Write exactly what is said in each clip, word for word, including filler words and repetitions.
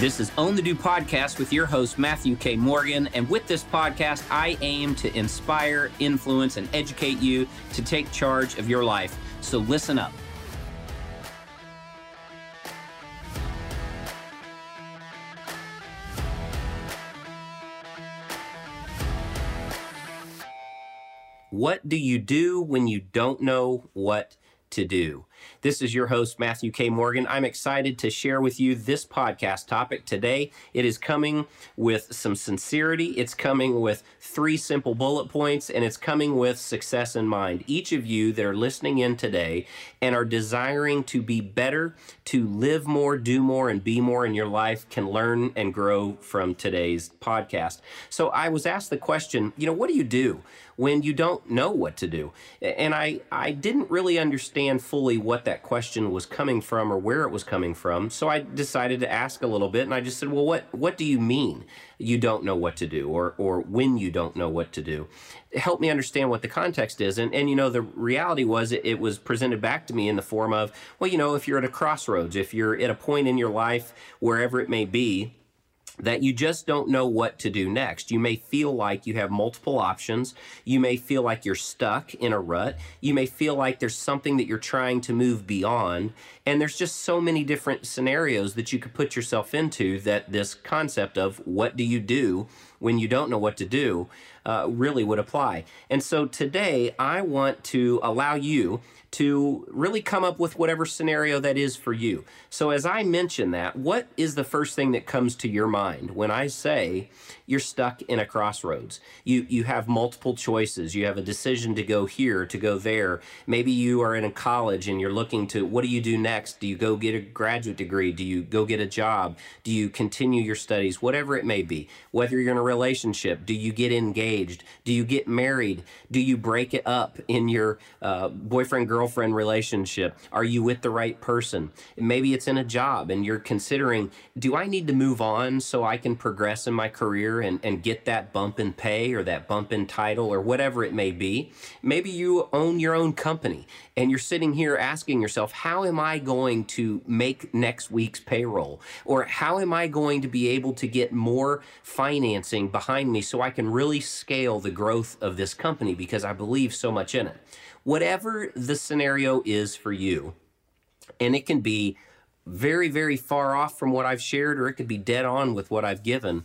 This is Own the Do Podcast with your host, Matthew K. Morgan. And with this podcast, I aim to inspire, influence, and educate you to take charge of your life. So listen up. What do you do when you don't know what to do? This is your host, Matthew K. Morgan. I'm excited to share with you this podcast topic today. It is coming with some sincerity. It's coming with three simple bullet points, and it's coming with success in mind. Each of you that are listening in today and are desiring to be better, to live more, do more, and be more in your life can learn and grow from today's podcast. So I was asked the question, you know, what do you do when you don't know what to do? And I, I didn't really understand fully what what that question was coming from or where it was coming from. So I decided to ask a little bit, and I just said, well, what, what do you mean you don't know what to do, or, or when you don't know what to do? Help me understand what the context is. And, and you know, the reality was it, it was presented back to me in the form of, well, you know, if you're at a crossroads, if you're at a point in your life, wherever it may be, that you just don't know what to do next. You may feel like you have multiple options. You may feel like you're stuck in a rut. You may feel like there's something that you're trying to move beyond. And there's just so many different scenarios that you could put yourself into that this concept of what do you do when you don't know what to do uh, really would apply. And so today I want to allow you to really come up with whatever scenario that is for you. So as I mention that, what is the first thing that comes to your mind when I say you're stuck in a crossroads? You you have multiple choices. You have a decision to go here, to go there. Maybe you are in a college and you're looking to, what do you do next? Do you go get a graduate degree? Do you go get a job? Do you continue your studies? Whatever it may be, whether you're in a relationship, do you get engaged? Do you get married? Do you break it up in your uh, boyfriend-girlfriend relationship? Are you with the right person? Maybe it's in a job and you're considering, do I need to move on so I can progress in my career and, and get that bump in pay or that bump in title or whatever it may be? Maybe you own your own company and you're sitting here asking yourself, how am I going to make next week's payroll? Or how am I going to be able to get more financing behind me so I can really scale the growth of this company because I believe so much in it? Whatever the scenario is for you, and it can be very, very far off from what I've shared, or it could be dead on with what I've given,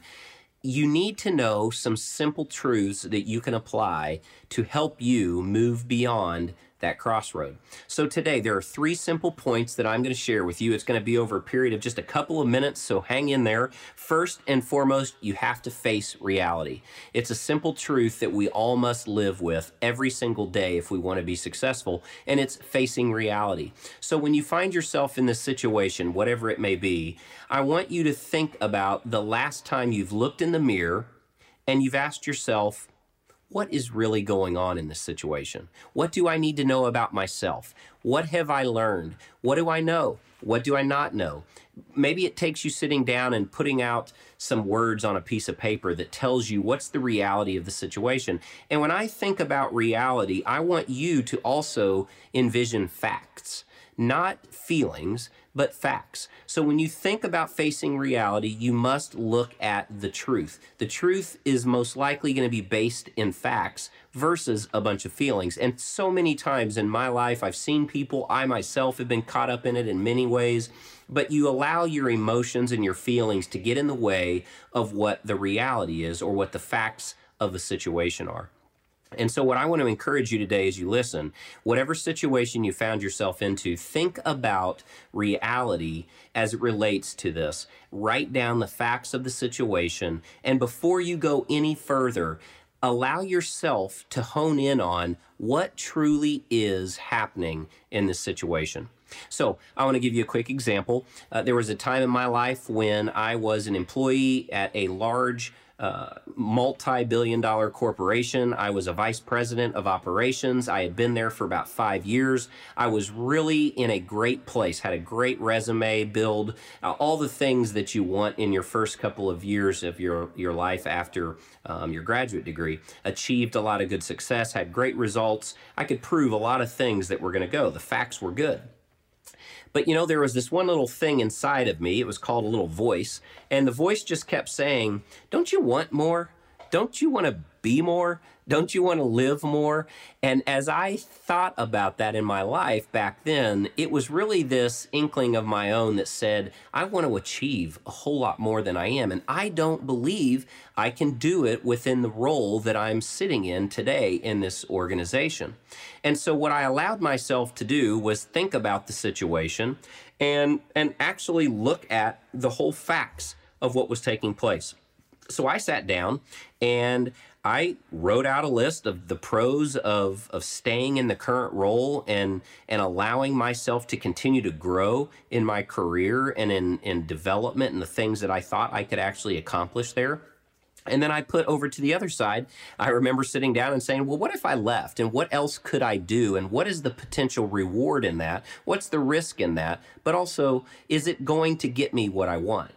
you need to know some simple truths that you can apply to help you move beyond that crossroad. So today, there are three simple points that I'm going to share with you. It's going to be over a period of just a couple of minutes, so hang in there. First and foremost, you have to face reality. It's a simple truth that we all must live with every single day if we want to be successful, and it's facing reality. So when you find yourself in this situation, whatever it may be, I want you to think about the last time you've looked in the mirror and you've asked yourself, what is really going on in this situation? What do I need to know about myself? What have I learned? What do I know? What do I not know? Maybe it takes you sitting down and putting out some words on a piece of paper that tells you what's the reality of the situation. And when I think about reality, I want you to also envision facts, not feelings, but facts. So when you think about facing reality, you must look at the truth. The truth is most likely going to be based in facts versus a bunch of feelings. And so many times in my life, I've seen people, I myself have been caught up in it in many ways, but you allow your emotions and your feelings to get in the way of what the reality is or what the facts of the situation are. And so what I want to encourage you today as you listen, whatever situation you found yourself into, think about reality as it relates to this. Write down the facts of the situation, and before you go any further, allow yourself to hone in on what truly is happening in this situation. So I want to give you a quick example. Uh, there was a time in my life when I was an employee at a large Uh, multi-billion dollar corporation. I was a vice president of operations. I had been there for about five years. I was really in a great place, had a great resume build, uh, all the things that you want in your first couple of years of your, your life after um, your graduate degree. Achieved a lot of good success, had great results. I could prove a lot of things that were going to go. The facts were good. But, you know, there was this one little thing inside of me. It was called a little voice. And the voice just kept saying, don't you want more? Don't you want to be more? Don't you want to live more? And as I thought about that in my life back then, it was really this inkling of my own that said, I want to achieve a whole lot more than I am. And I don't believe I can do it within the role that I'm sitting in today in this organization. And so what I allowed myself to do was think about the situation and, and actually look at the whole facts of what was taking place. So I sat down and I wrote out a list of the pros of, of staying in the current role and, and allowing myself to continue to grow in my career and in, in development and the things that I thought I could actually accomplish there. And then I put over to the other side, I remember sitting down and saying, well, what if I left? And what else could I do? And what is the potential reward in that? What's the risk in that? But also, is it going to get me what I want?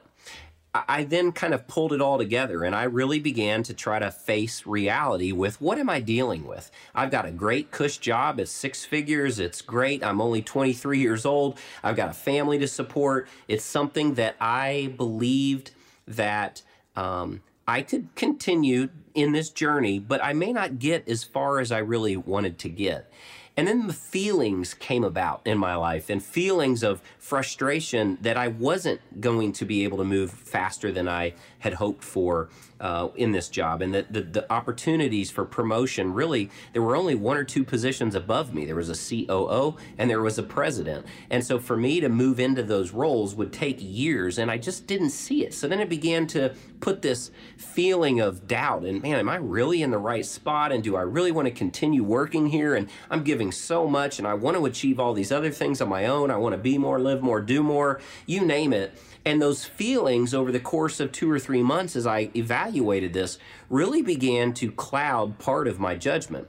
I then kind of pulled it all together and I really began to try to face reality with what am I dealing with? I've got a great cush job. It's six figures. It's great. I'm only twenty-three years old. I've got a family to support. It's something that I believed that um, I could continue in this journey, but I may not get as far as I really wanted to get. And then the feelings came about in my life and feelings of frustration that I wasn't going to be able to move faster than I had hoped for uh, in this job. And that the, the opportunities for promotion, really, there were only one or two positions above me. There was a C O O and there was a president. And so for me to move into those roles would take years and I just didn't see it. So then it began to put this feeling of doubt and, man, am I really in the right spot? And do I really want to continue working here? And I'm giving so much and I want to achieve all these other things on my own. I want to be more, live more, do more, you name it. And those feelings over the course of two or three months as I evaluated this really began to cloud part of my judgment.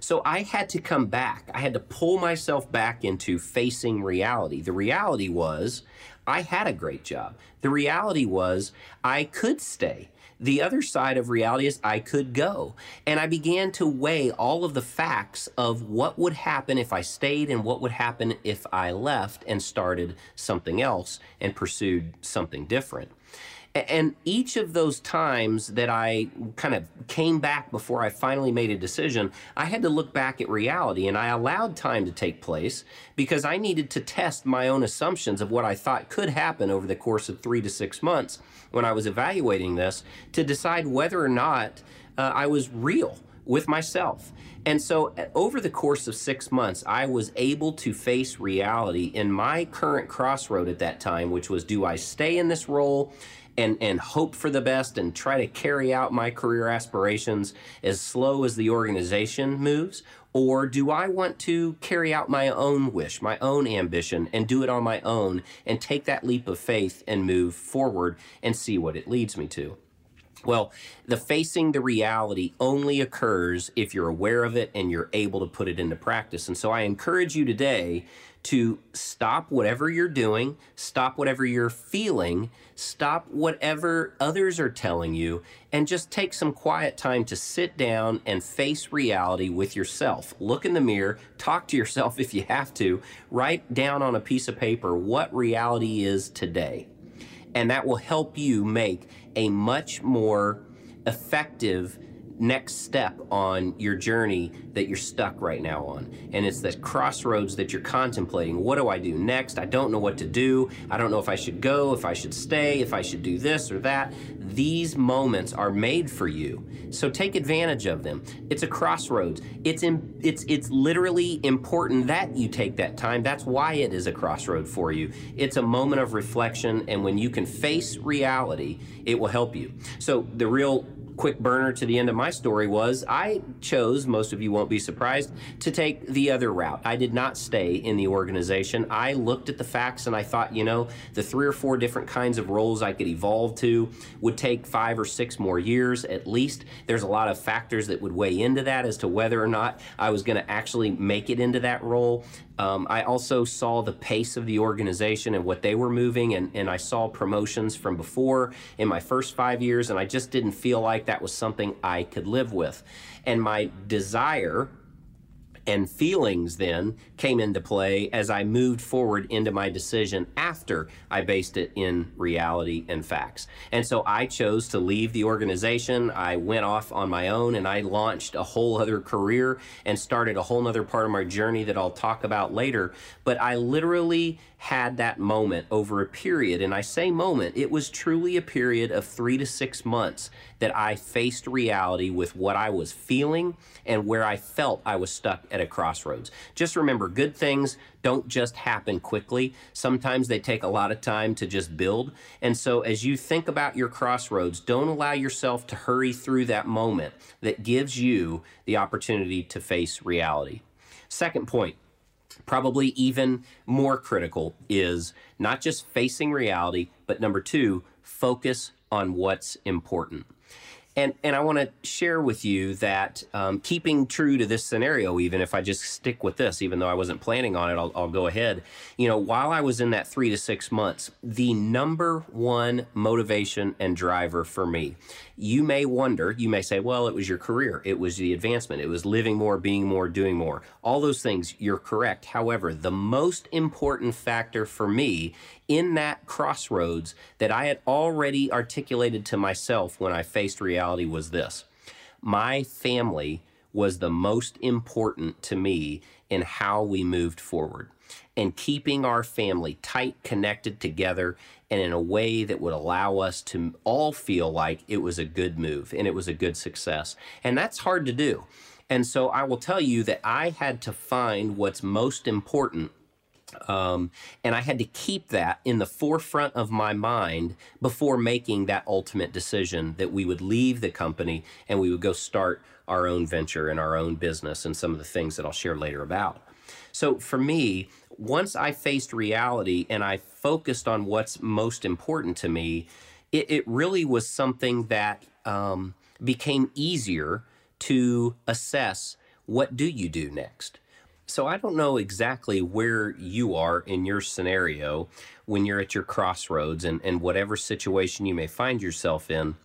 So I had to come back. I had to pull myself back into facing reality. The reality was I had a great job. The reality was I could stay. The other side of reality is I could go. And I began to weigh all of the facts of what would happen if I stayed and what would happen if I left and started something else and pursued something different. And each of those times that I kind of came back before I finally made a decision, I had to look back at reality and I allowed time to take place because I needed to test my own assumptions of what I thought could happen over the course of three to six months when I was evaluating this to decide whether or not uh, I was real with myself. And so over the course of six months, I was able to face reality in my current crossroad at that time, which was, do I stay in this role And, and hope for the best and try to carry out my career aspirations as slow as the organization moves? Or do I want to carry out my own wish, my own ambition, and do it on my own and take that leap of faith and move forward and see what it leads me to? Well, the facing the reality only occurs if you're aware of it and you're able to put it into practice. And so I encourage you today to stop whatever you're doing, stop whatever you're feeling, stop whatever others are telling you, and just take some quiet time to sit down and face reality with yourself. Look in the mirror, talk to yourself if you have to, write down on a piece of paper what reality is today. And that will help you make a much more effective next step on your journey that you're stuck right now on. And it's the crossroads that you're contemplating. What do I do next? I don't know what to do. I don't know if I should go, if I should stay, if I should do this or that. These moments are made for you. So take advantage of them. It's a crossroads. It's in, it's it's literally important that you take that time. That's why it is a crossroad for you. It's a moment of reflection. And when you can face reality, it will help you. So the real quick burner to the end of my story was I chose, most of you won't be surprised, to take the other route. I did not stay in the organization. I looked at the facts and I thought, you know, the three or four different kinds of roles I could evolve to would take five or six more years at least. There's a lot of factors that would weigh into that as to whether or not I was going to actually make it into that role. Um, I also saw the pace of the organization and what they were moving, and, and I saw promotions from before in my first five years, and I just didn't feel like that was something I could live with. And my desire and feelings then came into play as I moved forward into my decision after I based it in reality and facts. And so I chose to leave the organization. I went off on my own and I launched a whole other career and started a whole other part of my journey that I'll talk about later. But I literally had that moment over a period, and I say moment, it was truly a period of three to six months that I faced reality with what I was feeling and where I felt I was stuck at a crossroads. Just remember, good things don't just happen quickly. Sometimes they take a lot of time to just build. And so as you think about your crossroads, don't allow yourself to hurry through that moment that gives you the opportunity to face reality. Second point, probably even more critical, is not just facing reality, but number two, focus on what's important. And, and I want to share with you that um, keeping true to this scenario, even if I just stick with this, even though I wasn't planning on it, I'll, I'll go ahead. You know, while I was in that three to six months, the number one motivation and driver for me, you may wonder, you may say, well, it was your career. It was the advancement. It was living more, being more, doing more. All those things, you're correct. However, the most important factor for me in that crossroads that I had already articulated to myself when I faced reality was this: my family was the most important to me in how we moved forward, and keeping our family tight, connected together, and in a way that would allow us to all feel like it was a good move and it was a good success. And that's hard to do. And so I will tell you that I had to find what's most important. Um, and I had to keep that in the forefront of my mind before making that ultimate decision that we would leave the company and we would go start our own venture and our own business and some of the things that I'll share later about. So for me, once I faced reality and I focused on what's most important to me, it, it really was something that um, became easier to assess. What do you do next? So I don't know exactly where you are in your scenario when you're at your crossroads and, and whatever situation you may find yourself in,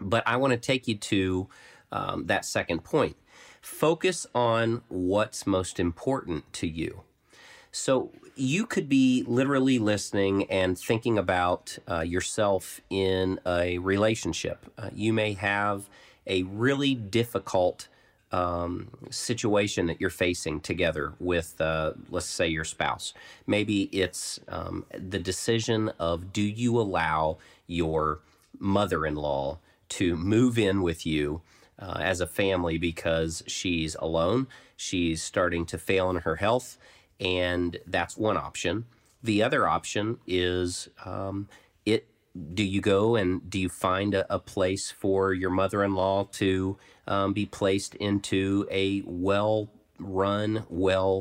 but I want to take you to um, that second point. Focus on what's most important to you. So you could be literally listening and thinking about uh, yourself in a relationship. Uh, you may have a really difficult Um, situation that you're facing together with, uh, let's say, your spouse. Maybe it's um, the decision of, do you allow your mother-in-law to move in with you uh, as a family because she's alone, she's starting to fail in her health, and that's one option. The other option is um, it do you go and do you find a, a place for your mother-in-law to um, be placed into a well-run, well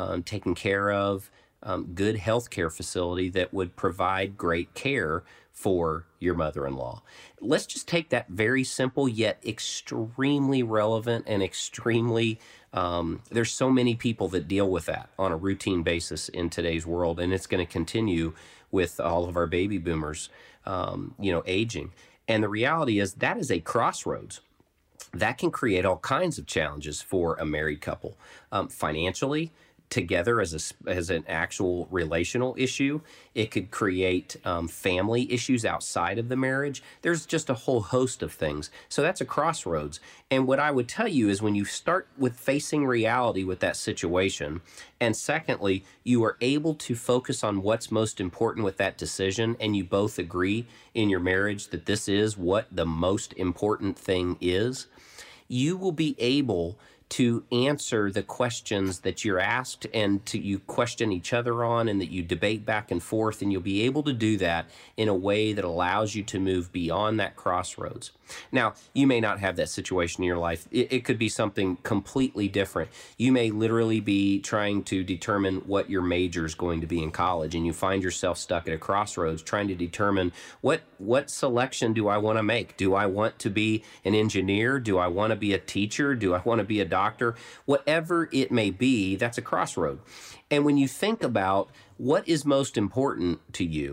um, taken care of, um, good healthcare facility that would provide great care for your mother-in-law? Let's just take that very simple yet extremely relevant and extremely, um, there's so many people that deal with that on a routine basis in today's world, and it's going to continue with all of our baby boomers, um, you know, aging. And the reality is that is a crossroads. That can create all kinds of challenges for a married couple, um, financially, together as a, as an actual relational issue. It could create um, family issues outside of the marriage. There's just a whole host of things. So that's a crossroads. And what I would tell you is when you start with facing reality with that situation, and secondly, you are able to focus on what's most important with that decision, and you both agree in your marriage that this is what the most important thing is, you will be able to answer the questions that you're asked and to you question each other on and that you debate back and forth, and you'll be able to do that in a way that allows you to move beyond that crossroads. Now, you may not have that situation in your life. It, it could be something completely different. You may literally be trying to determine what your major is going to be in college, and you find yourself stuck at a crossroads trying to determine what, what selection do I want to make? Do I want to be an engineer? Do I want to be a teacher? Do I want to be a doctor? Doctor, whatever it may be, that's a crossroad. And when you think about what is most important to you,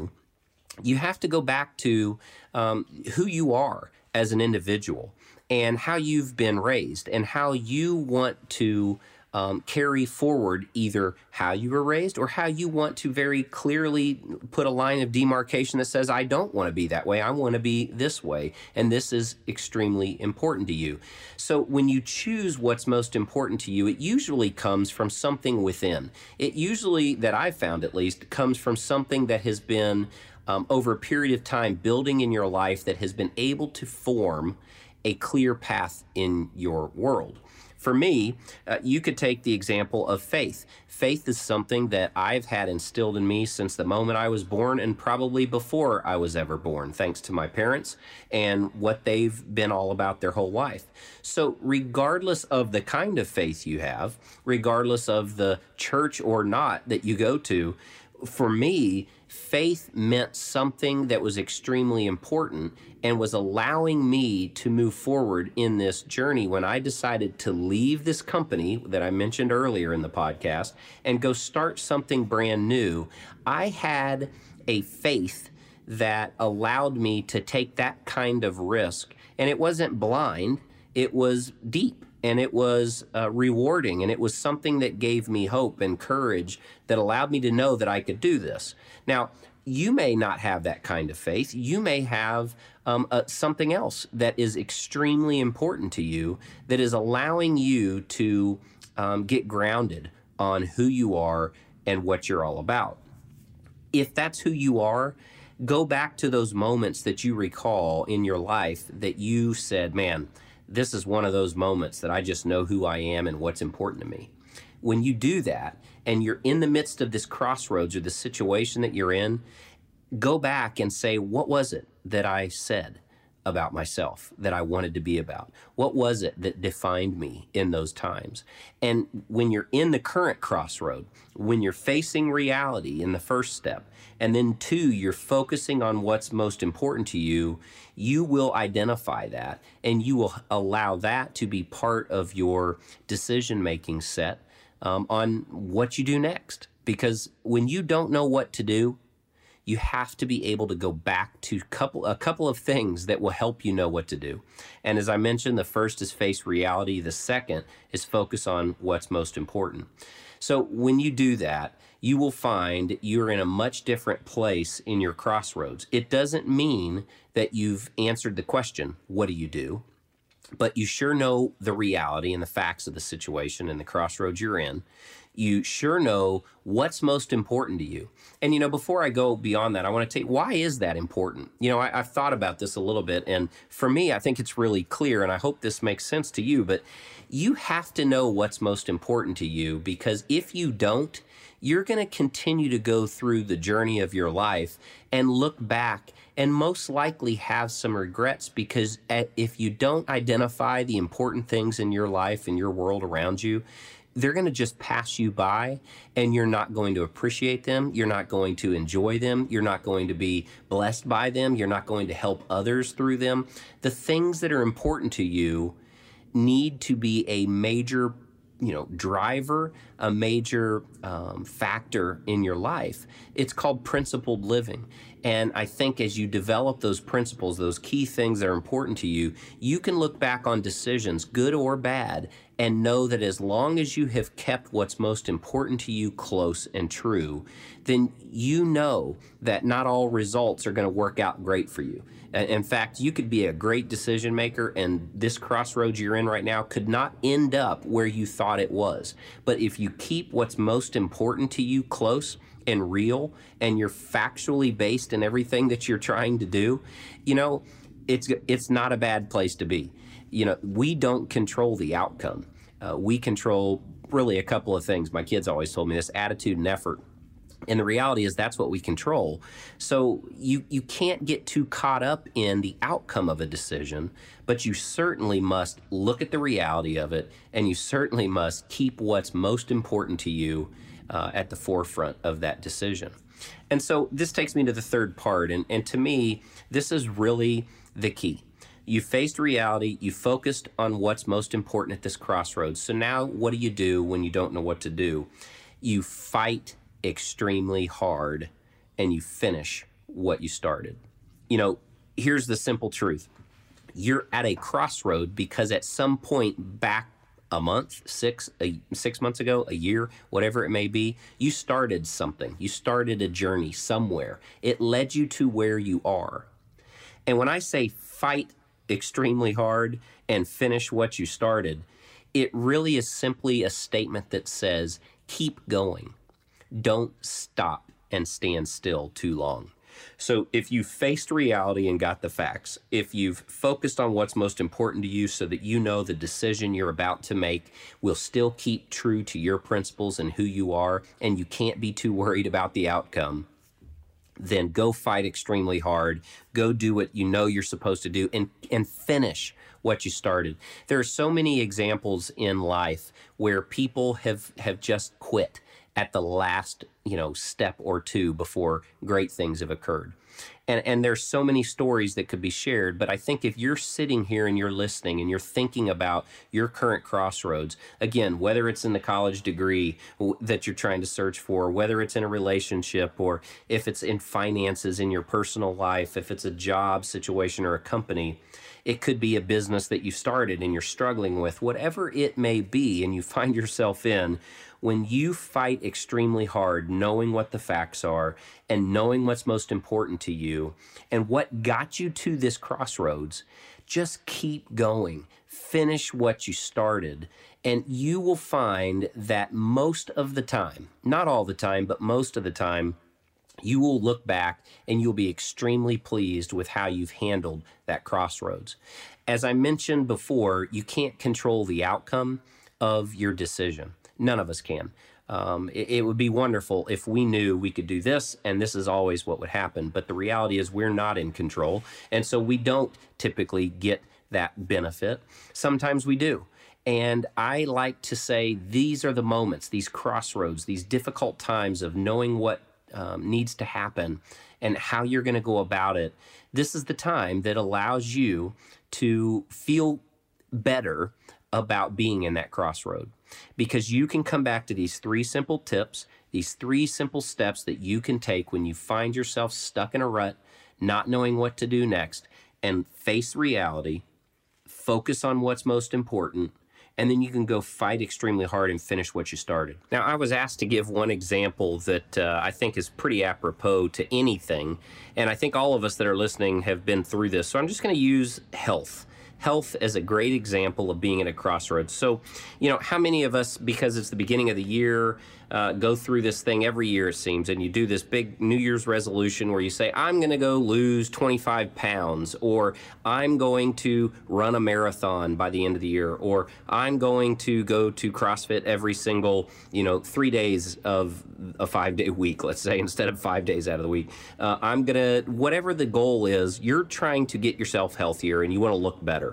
you have to go back to um, who you are as an individual and how you've been raised and how you want to um, carry forward either how you were raised or how you want to very clearly put a line of demarcation that says, I don't want to be that way. I want to be this way. And this is extremely important to you. So when you choose what's most important to you, it usually comes from something within. It usually, that I've found at least, comes from something that has been Um, over a period of time building in your life that has been able to form a clear path in your world. For me, uh, you could take the example of faith. Faith is something that I've had instilled in me since the moment I was born and probably before I was ever born, thanks to my parents and what they've been all about their whole life. So regardless of the kind of faith you have, regardless of the church or not that you go to, for me, faith meant something that was extremely important and was allowing me to move forward in this journey when I decided to leave this company that I mentioned earlier in the podcast and go start something brand new. I had a faith that allowed me to take that kind of risk, and it wasn't blind, it was deep. And it was uh, rewarding, and it was something that gave me hope and courage that allowed me to know that I could do this. Now, you may not have that kind of faith. You may have um, uh, something else that is extremely important to you that is allowing you to um, get grounded on who you are and what you're all about. If that's who you are, go back to those moments that you recall in your life that you said, man, this is one of those moments that I just know who I am and what's important to me. When you do that and you're in the midst of this crossroads or the situation that you're in, go back and say, what was it that I said about myself that I wanted to be about? What was it that defined me in those times? And when you're in the current crossroad, when you're facing reality in the first step, and then two, you're focusing on what's most important to you, you will identify that and you will allow that to be part of your decision-making set um, on what you do next. Because when you don't know what to do, you have to be able to go back to couple, a couple of things that will help you know what to do. And as I mentioned, the first is face reality. The second is focus on what's most important. So when you do that, you will find you're in a much different place in your crossroads. It doesn't mean that you've answered the question, what do you do? But you sure know the reality and the facts of the situation and the crossroads you're in. You sure know what's most important to you. And, you know, before I go beyond that, I want to tell you, why is that important? You know, I, I've thought about this a little bit, and for me, I think it's really clear, and I hope this makes sense to you, but you have to know what's most important to you, because if you don't, you're going to continue to go through the journey of your life and look back and most likely have some regrets, because if you don't identify the important things in your life and your world around you, they're going to just pass you by, and you're not going to appreciate them. You're not going to enjoy them. You're not going to be blessed by them. You're not going to help others through them. The things that are important to you need to be a major you know, driver, a major um, factor in your life. It's called principled living. And I think as you develop those principles, those key things that are important to you, you can look back on decisions, good or bad, and know that as long as you have kept what's most important to you close and true, then you know that not all results are going to work out great for you. In fact, you could be a great decision maker, and this crossroads you're in right now could not end up where you thought it was. But if you keep what's most important to you close and real, and you're factually based in everything that you're trying to do, you know, it's it's not a bad place to be. You know, we don't control the outcome. Uh, we control really a couple of things. My kids always told me this: attitude and effort. And the reality is that's what we control. So you, you can't get too caught up in the outcome of a decision, but you certainly must look at the reality of it, and you certainly must keep what's most important to you uh, at the forefront of that decision. And so this takes me to the third part. And, and to me, this is really the key. You faced reality, you focused on what's most important at this crossroads. So now what do you do when you don't know what to do? You fight extremely hard and you finish what you started. You know, here's the simple truth. You're at a crossroad because at some point back a month, six, a, six months ago, a year, whatever it may be, you started something. You started a journey somewhere. It led you to where you are. And when I say fight extremely hard and finish what you started, it really is simply a statement that says, keep going. Don't stop and stand still too long. So if you've faced reality and got the facts, if you've focused on what's most important to you so that you know the decision you're about to make will still keep true to your principles and who you are, and you can't be too worried about the outcome, then go fight extremely hard. Go do what you know you're supposed to do and, and finish what you started. There are so many examples in life where people have, have just quit at the last, you know, step or two before great things have occurred. And, and there's so many stories that could be shared, but I think if you're sitting here and you're listening and you're thinking about your current crossroads, again, whether it's in the college degree that you're trying to search for, whether it's in a relationship, or if it's in finances in your personal life, if it's a job situation or a company, it could be a business that you started and you're struggling with, whatever it may be, and you find yourself in, when you fight extremely hard, knowing what the facts are and knowing what's most important to you and what got you to this crossroads, just keep going. Finish what you started, and you will find that most of the time, not all the time, but most of the time, you will look back and you'll be extremely pleased with how you've handled that crossroads. As I mentioned before, you can't control the outcome of your decision. None of us can. Um, it, it would be wonderful if we knew we could do this and this is always what would happen. But the reality is we're not in control. And so we don't typically get that benefit. Sometimes we do. And I like to say these are the moments, these crossroads, these difficult times of knowing what Um, needs to happen and how you're going to go about it. This is the time that allows you to feel better about being in that crossroad, because you can come back to these three simple tips, these three simple steps that you can take when you find yourself stuck in a rut, not knowing what to do next, and face reality, focus on what's most important, and then you can go fight extremely hard and finish what you started. Now, I was asked to give one example that uh, I think is pretty apropos to anything, and I think all of us that are listening have been through this, so I'm just going to use health. Health as a great example of being at a crossroads. So, you know, how many of us, because it's the beginning of the year, uh, go through this thing every year, it seems, and you do this big New Year's resolution where you say, I'm going to go lose twenty-five pounds, or I'm going to run a marathon by the end of the year, or I'm going to go to CrossFit every single, you know, three days of a five-day week, let's say, instead of five days out of the week. Uh, I'm going to, whatever the goal is, you're trying to get yourself healthier and you want to look better.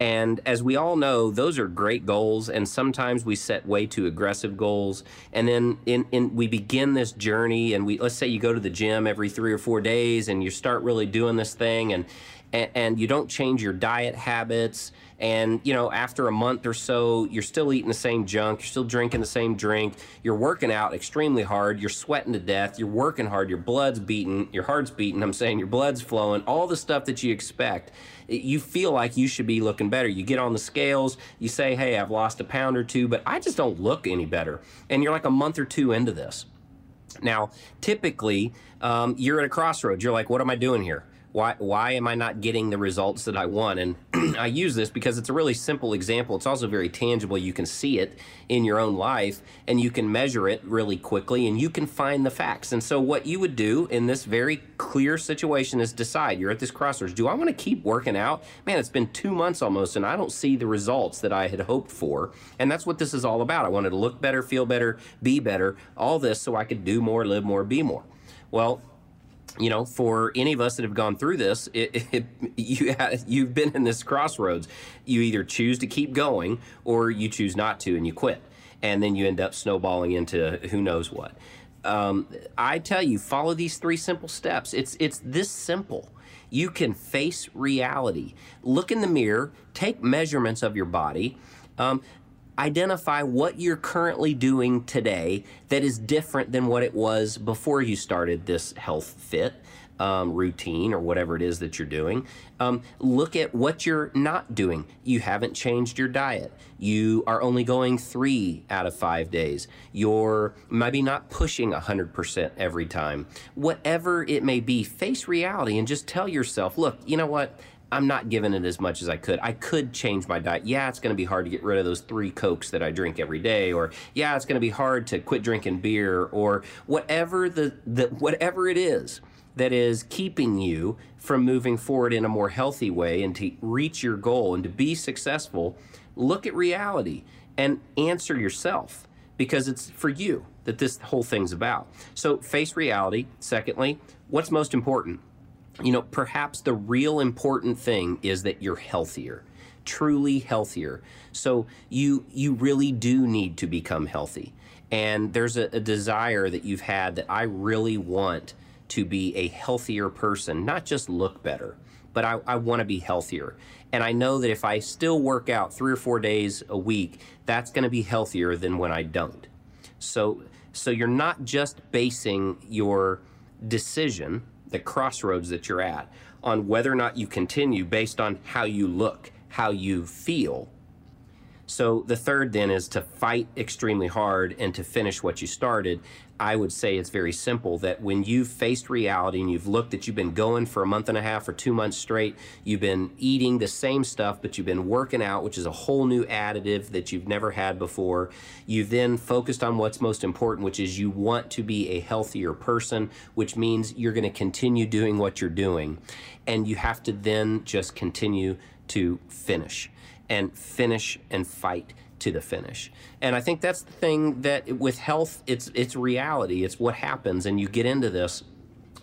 And as we all know, those are great goals, and sometimes we set way too aggressive goals, and then in, in, we begin this journey, and we let's say you go to the gym every three or four days, and you start really doing this thing, and, and, and you don't change your diet habits, and you know after a month or so, you're still eating the same junk, you're still drinking the same drink, you're working out extremely hard, you're sweating to death, you're working hard, your blood's beating, your heart's beating, I'm saying your blood's flowing, all the stuff that you expect. You feel like you should be looking better. You get on the scales, you say, hey, I've lost a pound or two, but I just don't look any better. And you're like a month or two into this. Now, typically, um, you're at a crossroads. You're like, what am I doing here? Why, why am I not getting the results that I want? And I use this because it's a really simple example. It's also very tangible. You can see it in your own life, and you can measure it really quickly, and you can find the facts. And so what you would do in this very clear situation is decide. You're at this crossroads. Do I want to keep working out? Man, it's been two months almost, and I don't see the results that I had hoped for. And that's what this is all about. I wanted to look better, feel better, be better, all this so I could do more, live more, be more. Well, you know, for any of us that have gone through this, it, it, you have, you've been in this crossroads. You either choose to keep going or you choose not to and you quit. And then you end up snowballing into who knows what. Um, I tell you, follow these three simple steps. It's, it's this simple. You can face reality. Look in the mirror, take measurements of your body, um, identify what you're currently doing today that is different than what it was before you started this health fit. um, routine or whatever it is that you're doing. Um, look at what you're not doing. You haven't changed your diet. You are only going three out of five days. You're maybe not pushing one hundred percent every time. Whatever it may be, face reality and just tell yourself, look, you know what? I'm not giving it as much as I could. I could change my diet. Yeah, it's going to be hard to get rid of those three Cokes that I drink every day, or yeah, it's going to be hard to quit drinking beer, or whatever the, the whatever it is that is keeping you from moving forward in a more healthy way and to reach your goal and to be successful. Look at reality and answer yourself, because it's for you that this whole thing's about. So face reality. Secondly, what's most important? You know, perhaps the real important thing is that you're healthier, truly healthier. So you you really do need to become healthy. And there's a, a desire that you've had that I really want to be a healthier person, not just look better, but I, I want to be healthier. And I know that if I still work out three or four days a week, that's going to be healthier than when I don't. So, so you're not just basing your decision, the crossroads that you're at, on whether or not you continue based on how you look, how you feel. So the third then is to fight extremely hard and to finish what you started. I would say it's very simple that when you've faced reality and you've looked that you've been going for a month and a half or two months straight, you've been eating the same stuff, but you've been working out, which is a whole new additive that you've never had before. You then focused on what's most important, which is you want to be a healthier person, which means you're going to continue doing what you're doing. And you have to then just continue to finish. and finish and fight to the finish. And I think that's the thing that with health, it's it's reality, it's what happens, and you get into this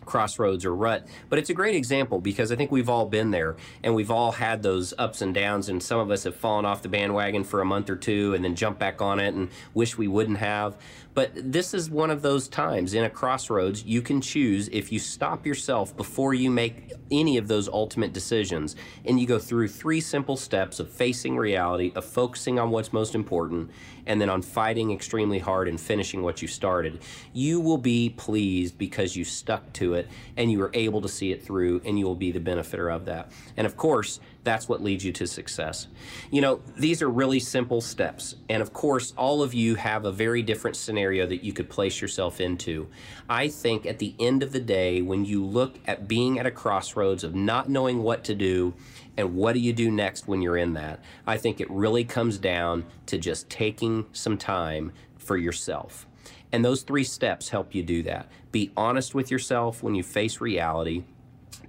crossroads or rut. But it's a great example because I think we've all been there and we've all had those ups and downs, and some of us have fallen off the bandwagon for a month or two and then jump back on it and wish we wouldn't have. But this is one of those times in a crossroads. You can choose, if you stop yourself before you make any of those ultimate decisions and you go through three simple steps of facing reality, of focusing on what's most important, and then on fighting extremely hard and finishing what you started, you will be pleased because you stuck to it it and you were able to see it through, and you will be the benefiter of that. And of course, that's what leads you to success. You know, these are really simple steps. And of course, all of you have a very different scenario that you could place yourself into. I think at the end of the day, when you look at being at a crossroads of not knowing what to do and what do you do next when you're in that, I think it really comes down to just taking some time for yourself. And those three steps help you do that. Be honest with yourself when you face reality.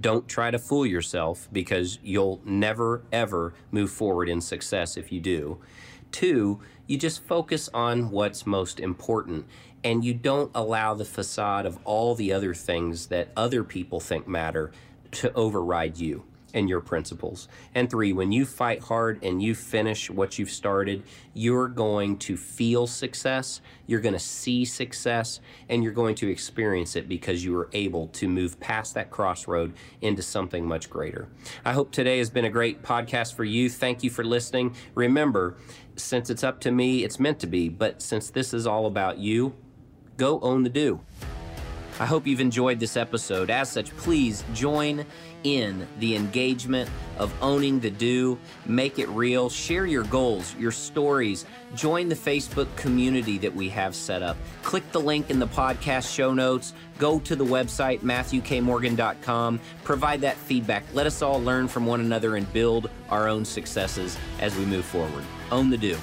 Don't try to fool yourself, because you'll never, ever move forward in success if you do. Two, you just focus on what's most important, and you don't allow the facade of all the other things that other people think matter to override you and your principles. And three, when you fight hard and you finish what you've started, you're going to feel success, you're going to see success, and you're going to experience it because you were able to move past that crossroad into something much greater. I hope today has been a great podcast for you. Thank you for listening. Remember, since it's up to me, it's meant to be, but since this is all about you, go own the do. I hope you've enjoyed this episode. As such, please join in the engagement of owning the do. Make it real. Share your goals, your stories. Join the Facebook community that we have set up. Click the link in the podcast show notes. Go to the website, Matthew K Morgan dot com. Provide that feedback. Let us all learn from one another and build our own successes as we move forward. Own the do.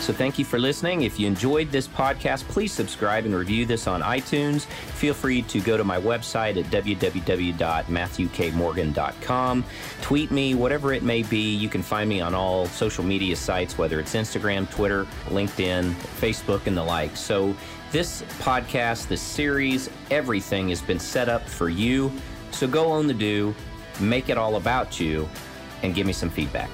So thank you for listening. If you enjoyed this podcast, please subscribe and review this on iTunes. Feel free to go to my website at w w w dot Matthew K Morgan dot com. Tweet me, whatever it may be. You can find me on all social media sites, whether it's Instagram, Twitter, LinkedIn, Facebook, and the like. So this podcast, this series, everything has been set up for you. So go own the do, make it all about you, and give me some feedback.